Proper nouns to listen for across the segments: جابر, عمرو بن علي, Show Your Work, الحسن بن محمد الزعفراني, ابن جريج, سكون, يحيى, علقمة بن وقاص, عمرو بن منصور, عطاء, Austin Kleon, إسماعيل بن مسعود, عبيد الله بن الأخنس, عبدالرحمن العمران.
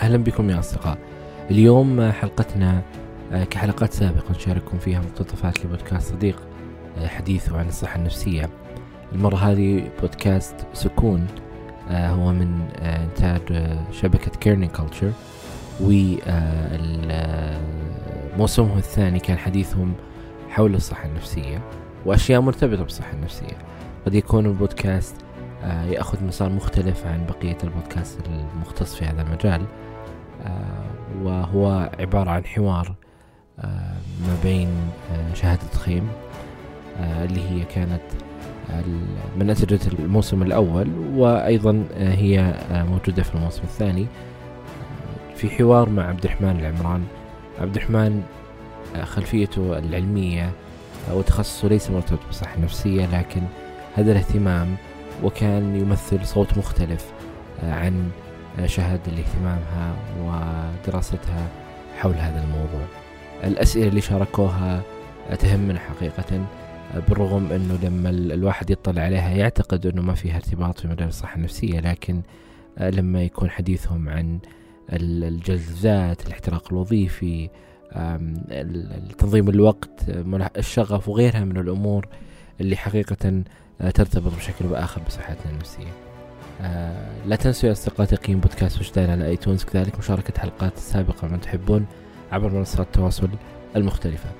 أهلا بكم يا أصدقاء. اليوم حلقتنا كحلقات سابقة نشارككم فيها مقتطفات لبودكاست صديق حديثه عن الصحة النفسية. المرة هذه بودكاست سكون، هو من إنتاج شبكة كيرنينج كولتشر، وموسمه الثاني كان حديثهم حول الصحة النفسية وأشياء مرتبطة بالصحة النفسية. قد يكون البودكاست يأخذ مسار مختلف عن بقية البودكاست المختص في هذا المجال، وهو عبارة عن حوار ما بين شهادة خيم اللي هي كانت من أتجة الموسم الأول، وأيضا هي موجودة في الموسم الثاني، في حوار مع عبدالرحمن العمران. عبدالرحمن خلفيته العلمية وتخصصه ليس مرتبط بالصحة النفسية، لكن هذا الاهتمام وكان يمثل صوت مختلف عن شهادة اللي اهتمامها ودراستها حول هذا الموضوع. الأسئلة اللي شاركوها تهمنا حقيقة، بالرغم أنه لما الواحد يطلع عليها يعتقد أنه ما فيها ارتباط في مجال الصحة النفسية، لكن لما يكون حديثهم عن الجلدات، الاحتراق الوظيفي، تنظيم الوقت، الشغف وغيرها من الأمور اللي حقيقة ترتبط بشكل بآخر بصحتنا النفسية. لا تنسوا يا أصدقاء تقييم بودكاست وجدان على آيتونز، كذلك مشاركة الحلقات السابقة من تحبون عبر منصات التواصل المختلفة.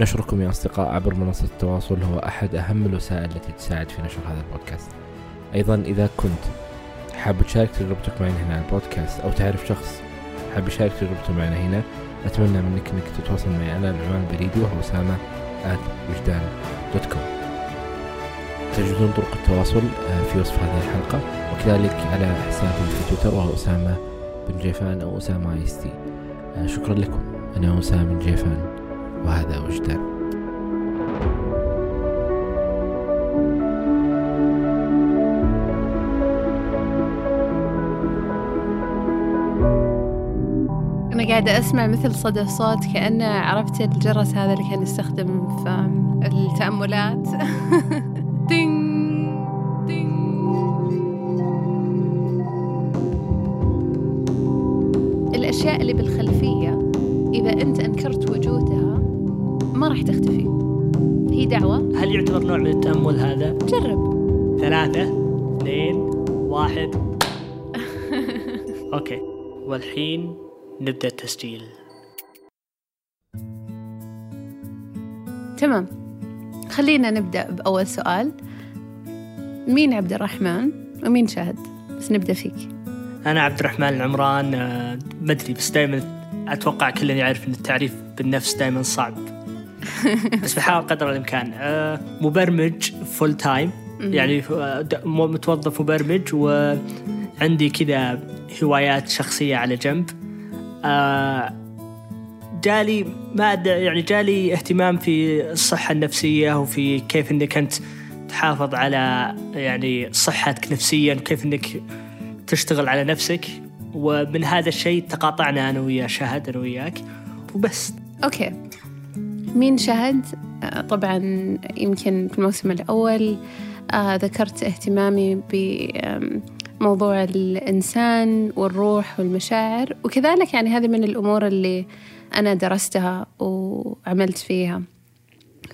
نشركم يا أصدقاء عبر منصة التواصل هو أحد أهم الوسائل التي تساعد في نشر هذا البودكاست. أيضا إذا كنت حاب تشارك تجربتك معنا هنا على البودكاست، أو تعرف شخص حاب يشارك تجربته معنا هنا، أتمنى منك أنك تتواصل معي. أنا العنوان بريدي وهو osama@wjdan.com. تجدون طرق التواصل في وصف هذه الحلقة، وكذلك على حسابي في تويتر وهو أسامة بن جيفان أو أسامة IST. شكرا لكم. أنا أسامة بن جيفان وهذا وجدان. أنا قاعدة أسمع مثل صدى صوت، كأن عرفت الجرس هذا اللي كان يستخدم في التأملات. دين دين. الأشياء اللي بالخلفية إذا أنت أنكرت وجودها ما راح تختفي، هي دعوة. هل يعتبر نوع من التأمل هذا؟ جرب. 3 2 1 أوكي، والحين نبدأ التسجيل. تمام، خلينا نبدأ بأول سؤال. مين عبد الرحمن ومين شهد؟ بس نبدأ فيك. أنا عبد الرحمن العمران، مدري بس دائما أتوقع كلنا يعرف أن التعريف بالنفس دائما صعب، بس بحاول قدر الإمكان. مبرمج فول تايم، يعني متوظف مبرمج، وعندي كذا هوايات شخصية على جنب. جالي جالي اهتمام في الصحة النفسية، وفي كيف انك انت تحافظ على يعني صحتك نفسيا، وكيف انك تشتغل على نفسك. ومن هذا الشيء تقاطعنا انا ويا شهد، انا وياك وبس. اوكي، مين شهد؟ طبعا يمكن في الموسم الاول ذكرت اهتمامي بموضوع الانسان والروح والمشاعر وكذلك، يعني هذه من الامور اللي أنا درستها وعملت فيها.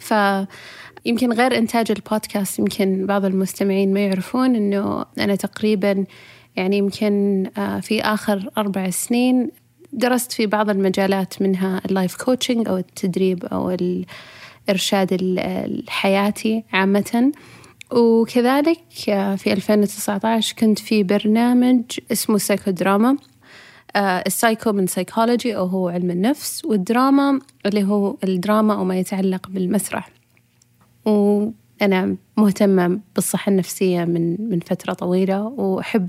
فيمكن غير إنتاج البودكاست، يمكن بعض المستمعين ما يعرفون أنه أنا تقريبا يعني يمكن في آخر 4 سنين درست في بعض المجالات، منها اللايف كوتشنج أو التدريب أو الإرشاد الحياتي عامة. وكذلك في 2019 كنت في برنامج اسمه سايكودراما. السايكو من سايكولوجي أو هو علم النفس، والدراما اللي هو الدراما أو ما يتعلق بالمسرح. وأنا مهتمة بالصحة النفسية من فترة طويلة، وأحب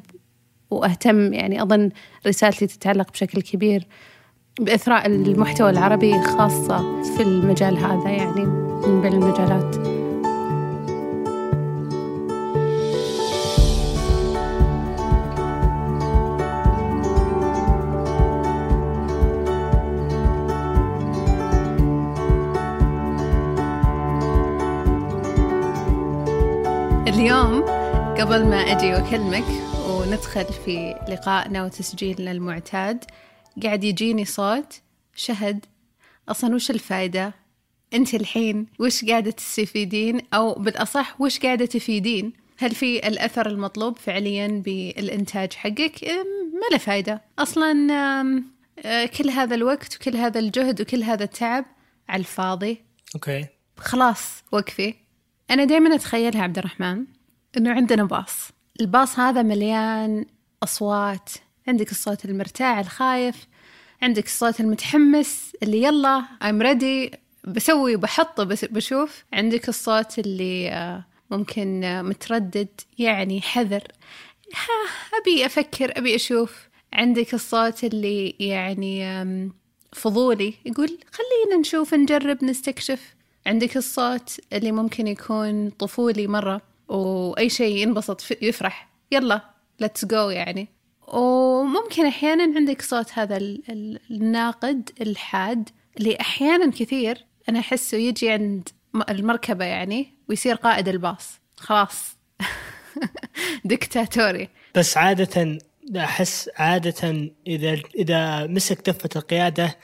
وأهتم، يعني أظن رسالتي تتعلق بشكل كبير بإثراء المحتوى العربي خاصة في المجال هذا، يعني من بين المجالات. اليوم قبل ما أجي وأكلمك وندخل في لقائنا وتسجيلنا المعتاد، قاعد يجيني صوت شهد. أصلا وش الفائدة؟ أنت الحين وش قاعدة تستفيدين، أو بالأصح وش قاعدة تفيدين؟ هل في الأثر المطلوب فعليا بالإنتاج حقك؟ ما له فائدة أصلا. كل هذا الوقت وكل هذا الجهد وكل هذا التعب على الفاضي. أوكي خلاص وقفي. أنا دائما أتخيلها عبد الرحمن إنه عندنا باص، الباص هذا مليان أصوات. عندك الصوت المرتاع الخايف، عندك الصوت المتحمس اللي يلا I'm ready بسوي بحطه بشوف، عندك الصوت اللي ممكن متردد يعني حذر، أبي أفكر أبي أشوف، عندك الصوت اللي يعني فضولي يقول خلينا نشوف نجرب نستكشف، عندك الصوت اللي ممكن يكون طفولي مرة وأي شيء ينبسط يفرح يلا let's go يعني، وممكن أحيانا عندك صوت هذا الناقد الحاد اللي أحيانا كثير أنا أحسه يجي عند المركبة يعني ويصير قائد الباص خلاص دكتاتوري. بس عادة أحس عادة إذا مسك دفة القيادة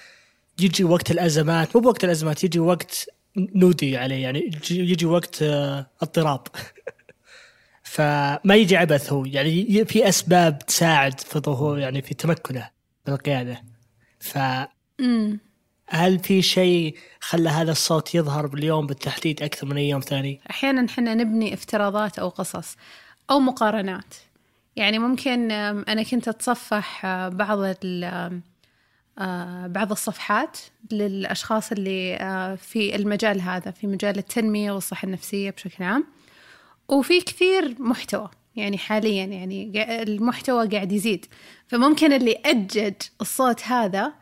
يجي وقت الأزمات، مو بوقت الأزمات، يجي وقت نودي عليه يعني، يجي وقت اضطراب فما يجي عبث هو يعني، في أسباب تساعد في ظهور يعني في تمكنه من القيادة. هل في شيء خلى هذا الصوت يظهر باليوم بالتحديد أكثر من أي يوم ثاني؟ أحياناً حنا نبني افتراضات أو قصص أو مقارنات يعني. ممكن أنا كنت أتصفح بعض الصفحات للأشخاص اللي في المجال هذا، في مجال التنمية والصحة النفسية بشكل عام، وفي كثير محتوى يعني حالياً يعني المحتوى قاعد يزيد، فممكن اللي أجج الصوت هذا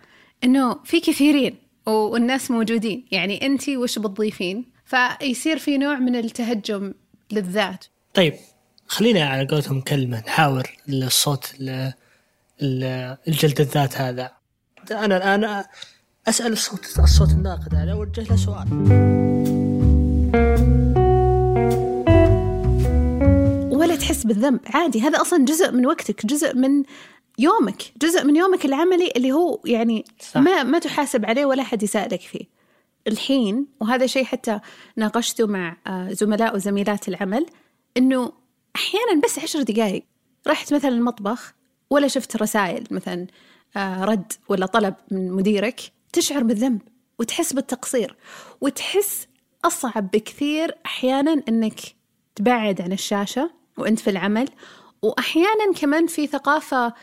إنه في كثيرين والناس موجودين يعني أنتي وش بتضيفين، فيصير في نوع من التهجم للذات. طيب خلينا على قولتهم كلمة نحاور الصوت الجلد الذات هذا. أنا الآن أسأل الصوت الناقد هذا وأوجه له سؤال، ولا تحس بالذنب عادي، هذا أصلا جزء من وقتك، جزء من يومك، جزء من يومك العملي اللي هو يعني ما تحاسب عليه ولا حد يسألك فيه الحين. وهذا شيء حتى ناقشته مع زملاء وزميلات العمل، إنه أحيانا بس 10 دقائق رحت مثلا المطبخ ولا شفت رسائل مثلا رد ولا طلب من مديرك، تشعر بالذنب وتحس بالتقصير، وتحس أصعب بكثير أحيانا إنك تبعد عن الشاشة وأنت في العمل. وأحيانا كمان في ثقافة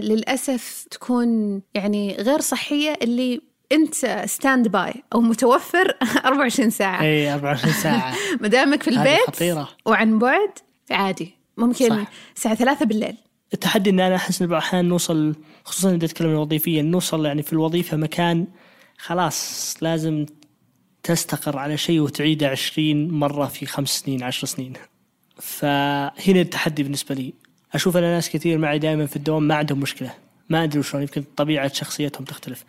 للأسف تكون يعني غير صحية، اللي أنت ستاند باي أو متوفر 24 ساعة. أي 24 ساعة مدامك في البيت وعن بعد عادي، ممكن صح. 3:00 PM. التحدي إن أنا أحس إن بعض الأحيان نوصل، خصوصاً إذا تكلم عن الوظيفية، نوصل يعني في الوظيفة مكان خلاص لازم تستقر على شيء وتعيده 20 مرة في 5 سنين 10 سنين. فهنا التحدي بالنسبة لي. أشوف أنا ناس كثير معي دائما في الدوام ما عندهم مشكلة، ما أدري شلون، يمكن طبيعة شخصيتهم تختلف،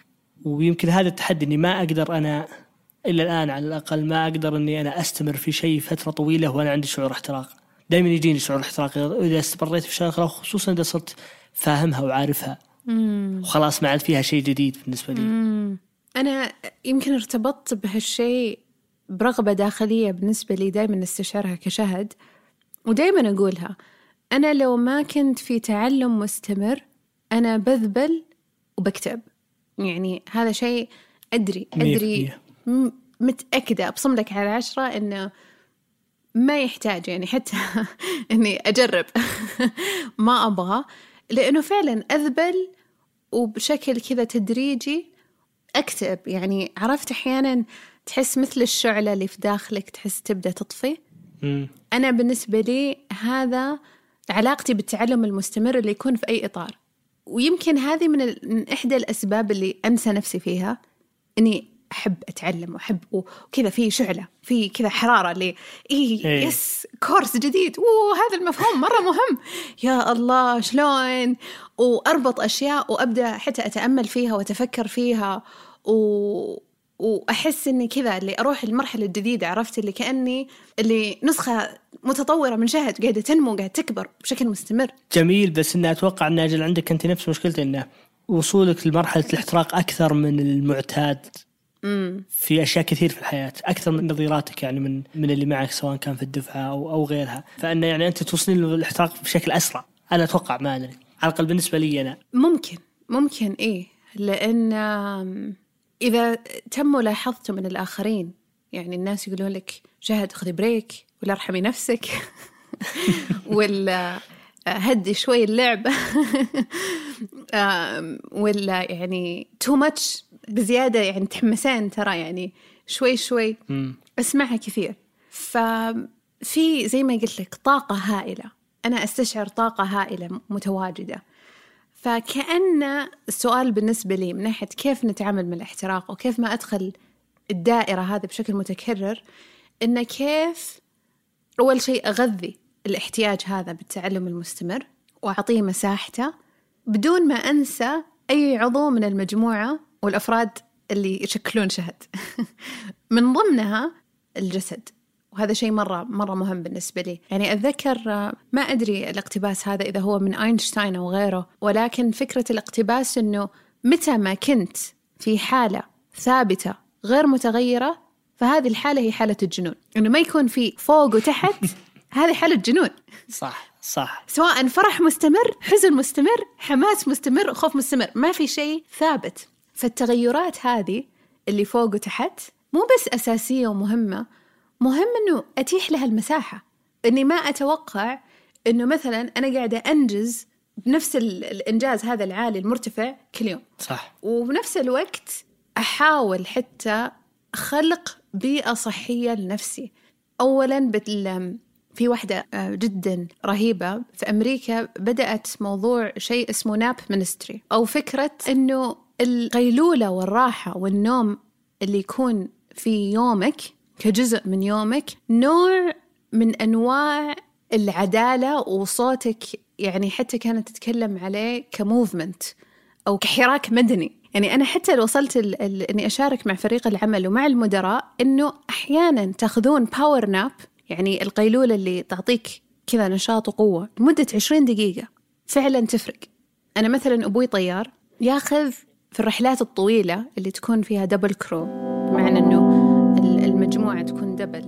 ويمكن هذا التحدي إني ما أقدر أنا إلا الآن على الأقل ما أقدر إني أنا أستمر في شيء فترة طويلة وأنا عندي شعور احتراق. دائما يجيني شعور الاحتراق إذا استمريت في شغلة، خصوصا إذا صرت فاهمها وعارفها وخلاص ما عاد فيها شيء جديد بالنسبة لي. أنا يمكن ارتبطت بهالشيء برغبة داخلية بالنسبة لي، دائما استشعرها كشهد ودائما أقولها، أنا لو ما كنت في تعلم مستمر أنا بذبل وبكتب يعني. هذا شيء أدري متأكدة أبصم لك على 10 إنه ما يحتاج يعني حتى إني أجرب ما أبغى، لأنه فعلا أذبل وبشكل كذا تدريجي أكتب يعني. عرفت أحيانا تحس مثل الشعلة اللي في داخلك تحس تبدأ تطفي. أنا بالنسبة لي هذا علاقتي بالتعلم المستمر اللي يكون في أي إطار. ويمكن هذه من إحدى الأسباب اللي أنسى نفسي فيها، إني أحب أتعلم وأحب وكذا في شعلة في كذا حرارة لي يس كورس جديد وهذا المفهوم مرة مهم يا الله شلون، وأربط أشياء وأبدأ حتى أتأمل فيها وأتفكر فيها وأحس إني كذا اللي أروح المرحلة الجديدة، عرفت اللي كأني اللي نسخة متطورة من شهد قاعدة تنمو قاعدة تكبر بشكل مستمر. جميل، بس إن أتوقع إن أجل عندك أنت نفس مشكلتي إنه وصولك لمرحلة الاحتراق أكثر من المعتاد في أشياء كثير في الحياة، أكثر من نظيراتك يعني من اللي معك سواء كان في الدفعة أو غيرها، فإن يعني أنت توصلين للاحتراق بشكل أسرع. أنا أتوقع ما أدري، على الأقل بالنسبة لي أنا ممكن إيه، لأن إذا تم لاحظته من الآخرين، يعني الناس يقولون لك شهد خذي بريك ولا ارحمي نفسك ولا هدي شوي اللعبة ولا يعني تو ماتش بزيادة، يعني تحمسان ترى يعني شوي شوي أسمعها كثير. ففي زي ما قلت لك طاقة هائلة، أنا أستشعر طاقة هائلة متواجدة. فكأن السؤال بالنسبة لي من ناحية كيف نتعامل من الاحتراق وكيف ما أدخل الدائرة هذه بشكل متكرر، إن كيف أول شيء أغذي الاحتياج هذا بالتعلم المستمر وأعطيه مساحته بدون ما أنسى أي عضو من المجموعة والأفراد اللي يشكلون شهد من ضمنها الجسد. وهذا شيء مرة مهم بالنسبة لي. يعني أتذكر ما أدري الاقتباس هذا إذا هو من أينشتاين أو غيره، ولكن فكرة الاقتباس أنه متى ما كنت في حالة ثابتة غير متغيرة فهذه الحالة هي حالة الجنون، أنه ما يكون في فوق وتحت هذه حالة جنون. صح، سواء فرح مستمر، حزن مستمر، حماس مستمر، خوف مستمر، ما في شيء ثابت. فالتغيرات هذه اللي فوق وتحت مو بس أساسية ومهمة، مهم أنه أتيح لها المساحة، أني ما أتوقع أنه مثلا أنا قاعدة أنجز بنفس الإنجاز هذا العالي المرتفع كل يوم. صح. وبنفس الوقت أحاول حتى خلق بيئة صحية لنفسي. أولا في واحدة جدا رهيبة في أمريكا بدأت موضوع شيء اسمه ناب مينستري، أو فكرة أنه القيلولة والراحة والنوم اللي يكون في يومك كجزء من يومك نوع من أنواع العدالة. وصوتك يعني حتى كانت تتكلم عليه كموفمنت أو كحراك مدني. يعني أنا حتى وصلت أني أشارك مع فريق العمل ومع المدراء أنه أحيانا تأخذون باور ناب، يعني القيلولة اللي تعطيك كذا نشاط وقوة لمدة 20 دقيقة، فعلا تفرق. أنا مثلا أبوي طيار، ياخذ في الرحلات الطويلة اللي تكون فيها دبل كرو، معنى أنه المجموعة تكون دبل.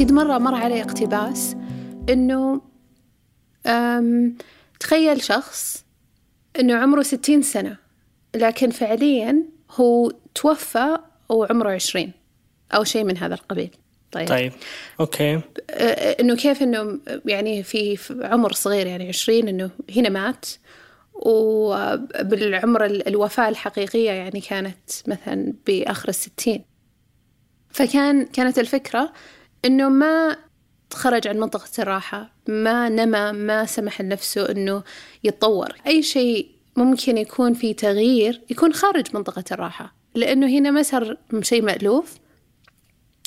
قد مر علي اقتباس إنه تخيل شخص إنه عمره 60 سنة لكن فعليا هو توفى وعمره 20 أو شيء من هذا القبيل. طيب. أوكي. إنه كيف إنه يعني في عمر صغير يعني 20 إنه هنا مات، وبالعمر الوفاة الحقيقية يعني كانت مثلا بآخر 60. كانت الفكرة إنه ما تخرج عن منطقة الراحة، ما نمى، ما سمح لنفسه إنه يتطور. أي شيء ممكن يكون في تغيير يكون خارج منطقة الراحة، لأنه هنا ما صار شيء مألوف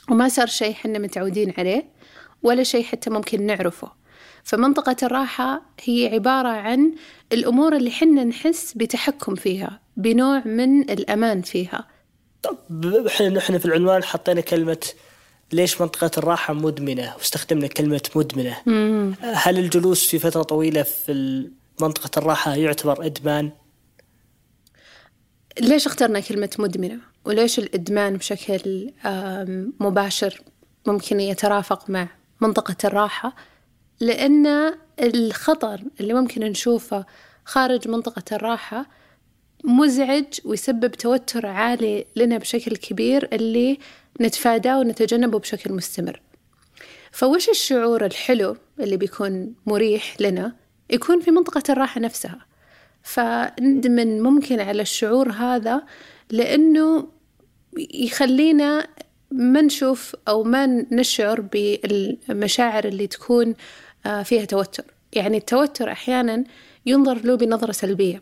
وما صار شيء حنا متعودين عليه ولا شيء حتى ممكن نعرفه. فمنطقة الراحة هي عبارة عن الأمور اللي حنا نحس بتحكم فيها، بنوع من الأمان فيها. طب إحنا في العنوان حطينا كلمة ليش منطقة الراحة مدمنة، واستخدمنا كلمة مدمنة. هل الجلوس في فترة طويلة في منطقة الراحة يعتبر إدمان؟ ليش اخترنا كلمة مدمنة؟ وليش الإدمان بشكل مباشر ممكن يترافق مع منطقة الراحة؟ لأن الخطر اللي ممكن نشوفه خارج منطقة الراحة مزعج ويسبب توتر عالي لنا بشكل كبير اللي نتفاداه ونتجنبه بشكل مستمر. فوش الشعور الحلو اللي بيكون مريح لنا يكون في منطقة الراحة نفسها، فندمن ممكن على الشعور هذا لأنه يخلينا ما نشوف أو ما نشعر بالمشاعر اللي تكون فيها توتر. يعني التوتر أحيانا ينظر له بنظرة سلبية،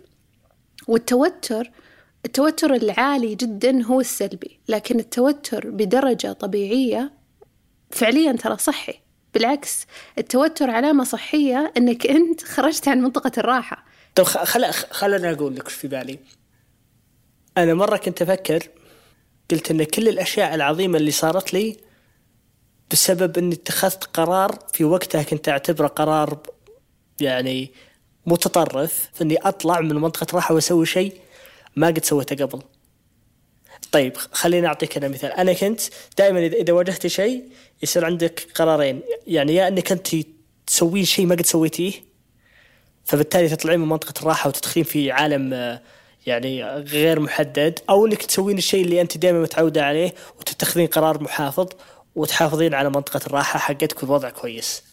والتوتر العالي جدا هو السلبي، لكن التوتر بدرجة طبيعية فعليا ترى صحي، بالعكس التوتر علامة صحية أنك أنت خرجت عن منطقة الراحة. طب خلنا أقول لك في بالي. أنا مرة كنت أفكر قلت أن كل الأشياء العظيمة اللي صارت لي بسبب أني اتخذت قرار في وقتها كنت أعتبره قرار يعني متطرف، أني أطلع من منطقة راحة وأسوي شيء ما قد سويته قبل. طيب خليني أعطيك أنا مثال. أنا كنت دائما إذا واجهت شيء يصير عندك قرارين، يعني يا أنك أنت تسوين شيء ما قد سويتيه فبالتالي تطلعين من منطقة الراحة وتدخلين في عالم يعني غير محدد، أو أنك تسوين الشيء اللي أنت دائما متعودة عليه وتتخذين قرار محافظ وتحافظين على منطقة الراحة حقتك والوضع كويس.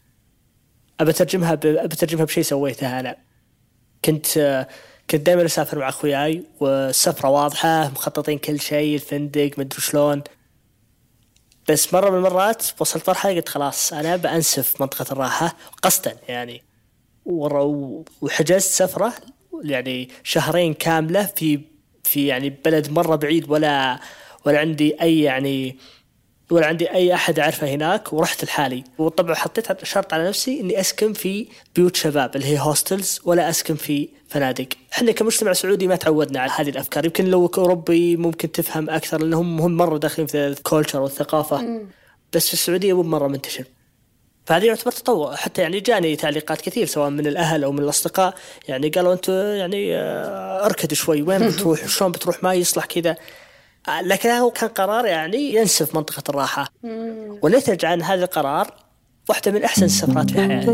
أبترجمها بشيء سويتها. أنا كنت دائما أسافر مع أخوياي والسفرة واضحة مخططين كل شيء، الفندق مدري شلون، بس مرة من المرات وصلت مرحلة قلت خلاص أنا بأنسف منطقة الراحة قصدا يعني، وحجزت سفرة يعني 2 شهرين كاملة في يعني بلد مرة بعيد ولا عندي أي يعني ولا عندي أي أحد أعرفه هناك، ورحت لحالي. وطبعا حطيت شرط على نفسي إني أسكن في بيوت شباب اللي هي هوستلز ولا أسكن في فنادق. إحنا كمجتمع سعودي ما تعودنا على هذه الأفكار، يمكن لو كأوروبي ممكن تفهم أكثر لأنهم هم مرة داخلين في الكولتشر والثقافة، بس في السعودية مو مرة منتشر. فهذا يعتبر تطوع. حتى يعني جاني تعليقات كثير سواء من الأهل أو من الأصدقاء، يعني قالوا أنتوا يعني أركد شوي، وين بتروح شلون بتروح ما يصلح كذا. لكن هو كان قرار يعني ينسف منطقة الراحة، ونتج عن هذا القرار واحدة من أحسن السفرات في حياتي.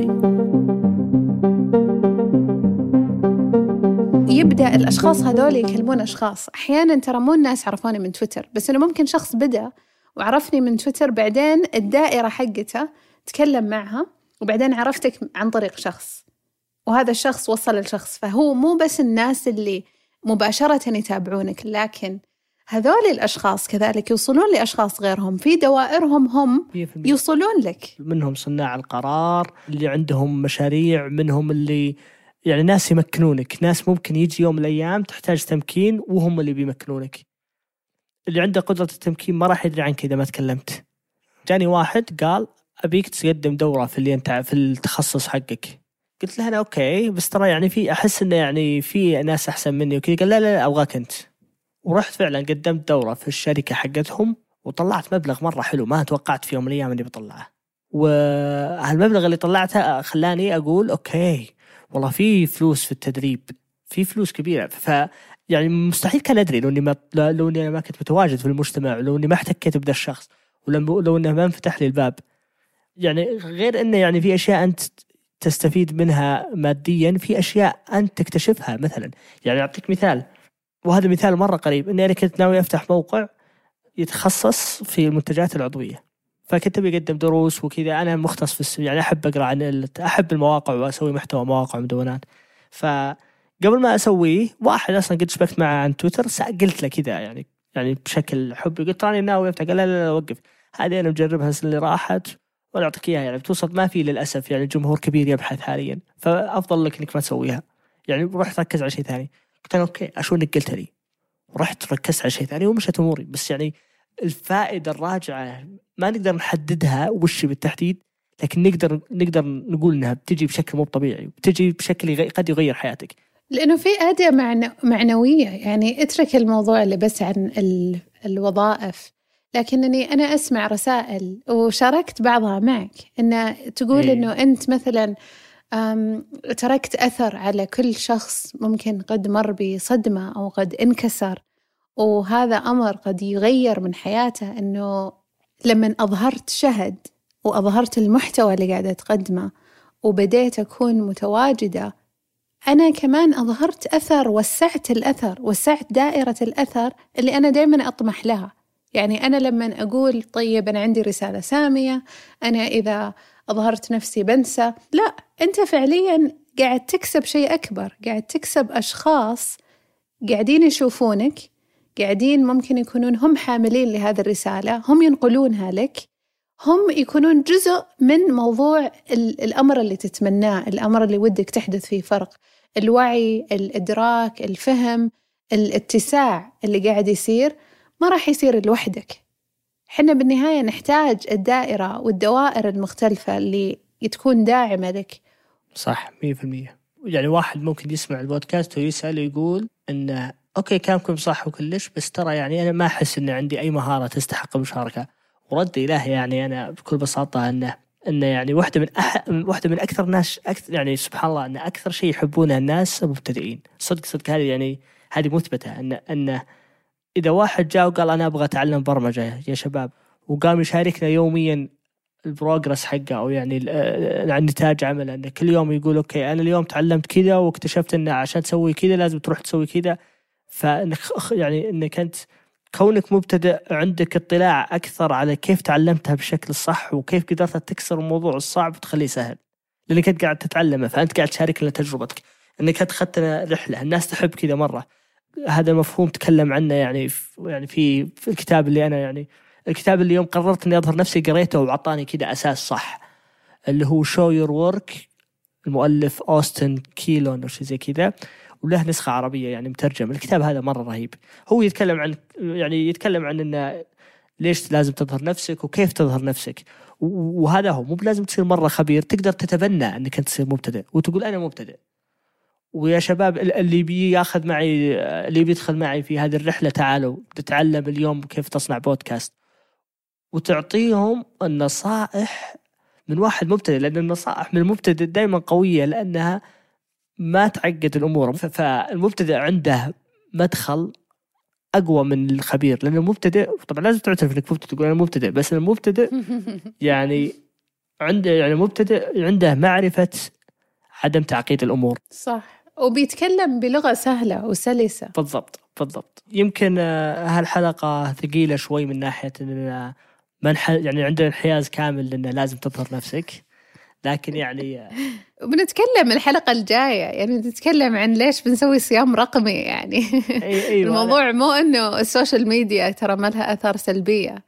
يبدأ الأشخاص هذول يكلمون أشخاص، أحياناً ترى مو الناس عرفوني من تويتر، بس إنه ممكن شخص بدأ وعرفني من تويتر، بعدين الدائرة حقته تكلم معها، وبعدين عرفتك عن طريق شخص، وهذا الشخص وصل لشخص. فهو مو بس الناس اللي مباشرة يتابعونك، لكن هذول الأشخاص كذلك يوصلون لأشخاص غيرهم في دوائرهم، هم يوصلون لك. منهم صناع القرار اللي عندهم مشاريع، منهم اللي يعني ناس يمكنونك، ناس ممكن يجي يوم من الأيام تحتاج تمكين وهم اللي بيمكنونك. اللي عنده قدرة التمكين ما راح يدري عنك إذا ما تكلمت. جاني واحد قال أبيك تقدم دورة في اللي أنت في التخصص حقك. قلت له أنا أوكي، بس ترى يعني في أحس إنه يعني في ناس أحسن مني وكذا. قال لا أبغاك أنت. ورحت فعلا قدمت دورة في الشركة حقتهم، وطلعت مبلغ مرة حلو ما توقعت في يوم من الأيام أني بطلعه. وهالمبلغ اللي طلعته خلاني أقول أوكي والله في فلوس في التدريب، في فلوس كبيرة. يعني مستحيل كان أدري لو أني ما كنت متواجد في المجتمع، لو أني ما احتكيت بدا الشخص، ولو أنه ما انفتح لي الباب. يعني غير أنه يعني في أشياء أنت تستفيد منها ماديا، في أشياء أنت تكتشفها. مثلا يعني أعطيك مثال، وهذا مثال مرة قريب، أني أنا كنت ناوي أفتح موقع يتخصص في المنتجات العضوية، فكنت بقدم دروس وكذا. أنا مختص يعني أحب أقرأ عن أحب المواقع وأسوي محتوى مواقع ومدونات. فقبل ما أسويه واحد أصلا قد شبكت معه عن تويتر، قلت له كذا يعني بشكل حبي، قلت راني ناوي أفتح. قال لا وقف، هذه أنا مجربها السنة اللي راحت ولا أعطيك إياها، يعني بتوصل ما في للأسف يعني جمهور كبير يبحث حاليا، فأفضل لك إنك ما تسويها، يعني روح ركز على شيء ثاني. قلت أنا أوكي أشو إنك قلت لي، ورحت ركزت على شيء ثاني ومشت أموري. بس يعني الفائدة الراجعة ما نقدر نحددها وش بالتحديد، لكن نقدر نقول إنها بتجي بشكل مو طبيعي، بتجي بشكل قد يغير حياتك، لأنه في أداة معنوية. يعني اترك الموضوع اللي بس عن الوظائف، لكنني أنا أسمع رسائل وشاركت بعضها معك إن تقول إنه أنت مثلاً تركت أثر على كل شخص ممكن قد مر بصدمة أو قد انكسر، وهذا أمر قد يغير من حياته. أنه لما أظهرت شهد وأظهرت المحتوى اللي قاعدة تقدمه وبديت أكون متواجدة، أنا كمان أظهرت أثر، وسعت الأثر، وسعت دائرة الأثر اللي أنا دايما أطمح لها. يعني أنا لما أقول طيب أنا عندي رسالة سامية، أنا إذا أظهرت نفسي بنسى، لا، أنت فعلياً قاعد تكسب شيء أكبر، قاعد تكسب أشخاص قاعدين يشوفونك، قاعدين ممكن يكونون هم حاملين لهذه الرسالة، هم ينقلونها لك، هم يكونون جزء من موضوع الأمر اللي تتمناه، الأمر اللي ودك تحدث فيه فرق. الوعي، الإدراك، الفهم، الاتساع اللي قاعد يصير ما راح يصير لوحدك، حنا بالنهاية نحتاج الدائرة والدوائر المختلفة اللي تكون داعمة لك. صح 100%. يعني واحد ممكن يسمع البودكاست ويسأل ويقول إن أوكي كلامكم صح وكلش، بس ترى يعني أنا ما أحس إن عندي أي مهارة تستحق المشاركة. وردي له يعني أنا بكل بساطة إنه يعني واحدة من أكثر ناس يعني سبحان الله إن أكثر شيء يحبونه الناس المبتدئين. صدق هذه مثبتة إن إذا واحد جاء وقال أنا أبغى أتعلم برمجة يا شباب، وقام يشاركنا يومياً البروغرس حقه أو يعني النتاج عمله، أنه كل يوم يقول أوكي أنا اليوم تعلمت كذا واكتشفت أنه عشان تسوي كذا لازم تروح تسوي كذا. يعني أنك أنت كونك مبتدئ عندك اطلاع أكثر على كيف تعلمتها بشكل الصح وكيف قدرت تكسر الموضوع الصعب وتخليه سهل، لأنك أنت قاعد تتعلمه، فأنت قاعد تشارك لنا تجربتك، أنك أخذتنا رحلة. الناس تحب كذا مرة. هذا مفهوم تكلم عنه يعني في الكتاب اللي أنا يعني الكتاب اللي يوم قررت إني أظهر نفسي قريته وعطاني كده أساس صح، اللي هو Show Your Work، المؤلف أوستن كيلون أو شيء زي كده، وله نسخة عربية يعني مترجم. الكتاب هذا مرة رهيب. هو يتكلم عن إنه ليش لازم تظهر نفسك وكيف تظهر نفسك، وهذا هو مو لازم تصير مرة خبير، تقدر تتبنى أنك أنت تصير مبتدئ وتقول أنا مبتدئ. ويا شباب اللي بيدخل معي في هذه الرحلة تعالوا تتعلم اليوم كيف تصنع بودكاست، وتعطيهم النصائح من واحد مبتدئ، لأن النصائح من المبتدئ دائما قوية لأنها ما تعقد الأمور. فالمبتدئ عنده مدخل أقوى من الخبير، لأن المبتدئ طبعا لازم تعترف إنك مبتدئ تقول أنا مبتدئ، بس المبتدئ يعني عنده معرفة عدم تعقيد الأمور. صح، وبيتكلم بلغة سهلة وسلسة. بالضبط. يمكن هالحلقة ثقيلة شوي من ناحية إننا يعني عندنا انحياز كامل إنه لازم تظهر نفسك، لكن يعني وبنتكلم الحلقة الجاية يعني نتكلم عن ليش بنسوي صيام رقمي يعني الموضوع مو إنه السوشيال ميديا ترى ما لها آثار سلبية،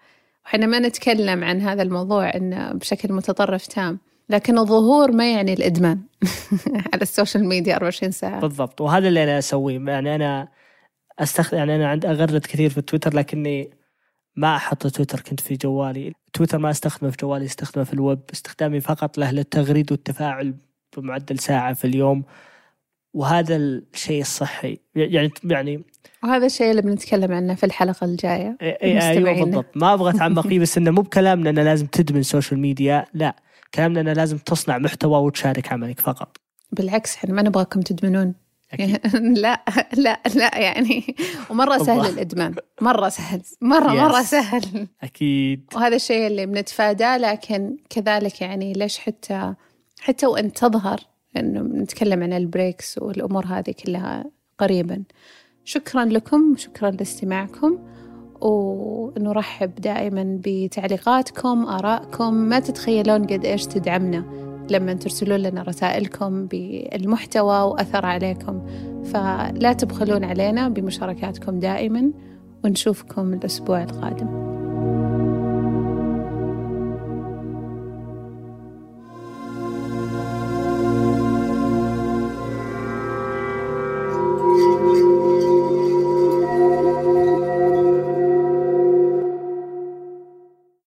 وحنا ما نتكلم عن هذا الموضوع إنه بشكل متطرف تام، لكن الظهور ما يعني الإدمان على السوشيال ميديا 24 ساعة. بالضبط، وهذا اللي أنا أسويه. يعني أنا أنا عند أغرد كثير في تويتر، لكني ما أحط تويتر كنت في جوالي. تويتر ما أستخدمه في جوالي، أستخدمه في الويب. استخدامي فقط له للتغريد والتفاعل بمعدل ساعة في اليوم، وهذا الشيء الصحي يعني وهذا الشيء اللي بنتكلم عنه في الحلقة الجاية. أيوة بالضبط. ما أبغى أتعمق فيه، بس إنه مو بكلامنا إنه لازم تدمن سوشيال ميديا، لا، كلامنا أنه لازم تصنع محتوى وتشارك عملك فقط. بالعكس، إحنا ما نبغاكم تدمنون. لا لا لا يعني ومرة سهل الإدمان، مرة سهل أكيد. وهذا الشيء اللي بنتفاداه، لكن كذلك يعني ليش حتى وإن تظهر إنه نتكلم عن البريكس والأمور هذه كلها قريبا. شكرا لكم، شكرا لاستماعكم، ونرحب دائما بتعليقاتكم، آرائكم. ما تتخيلون قد إيش تدعمنا لما ترسلون لنا رسائلكم بالمحتوى وأثر عليكم، فلا تبخلون علينا بمشاركاتكم دائما، ونشوفكم الأسبوع القادم.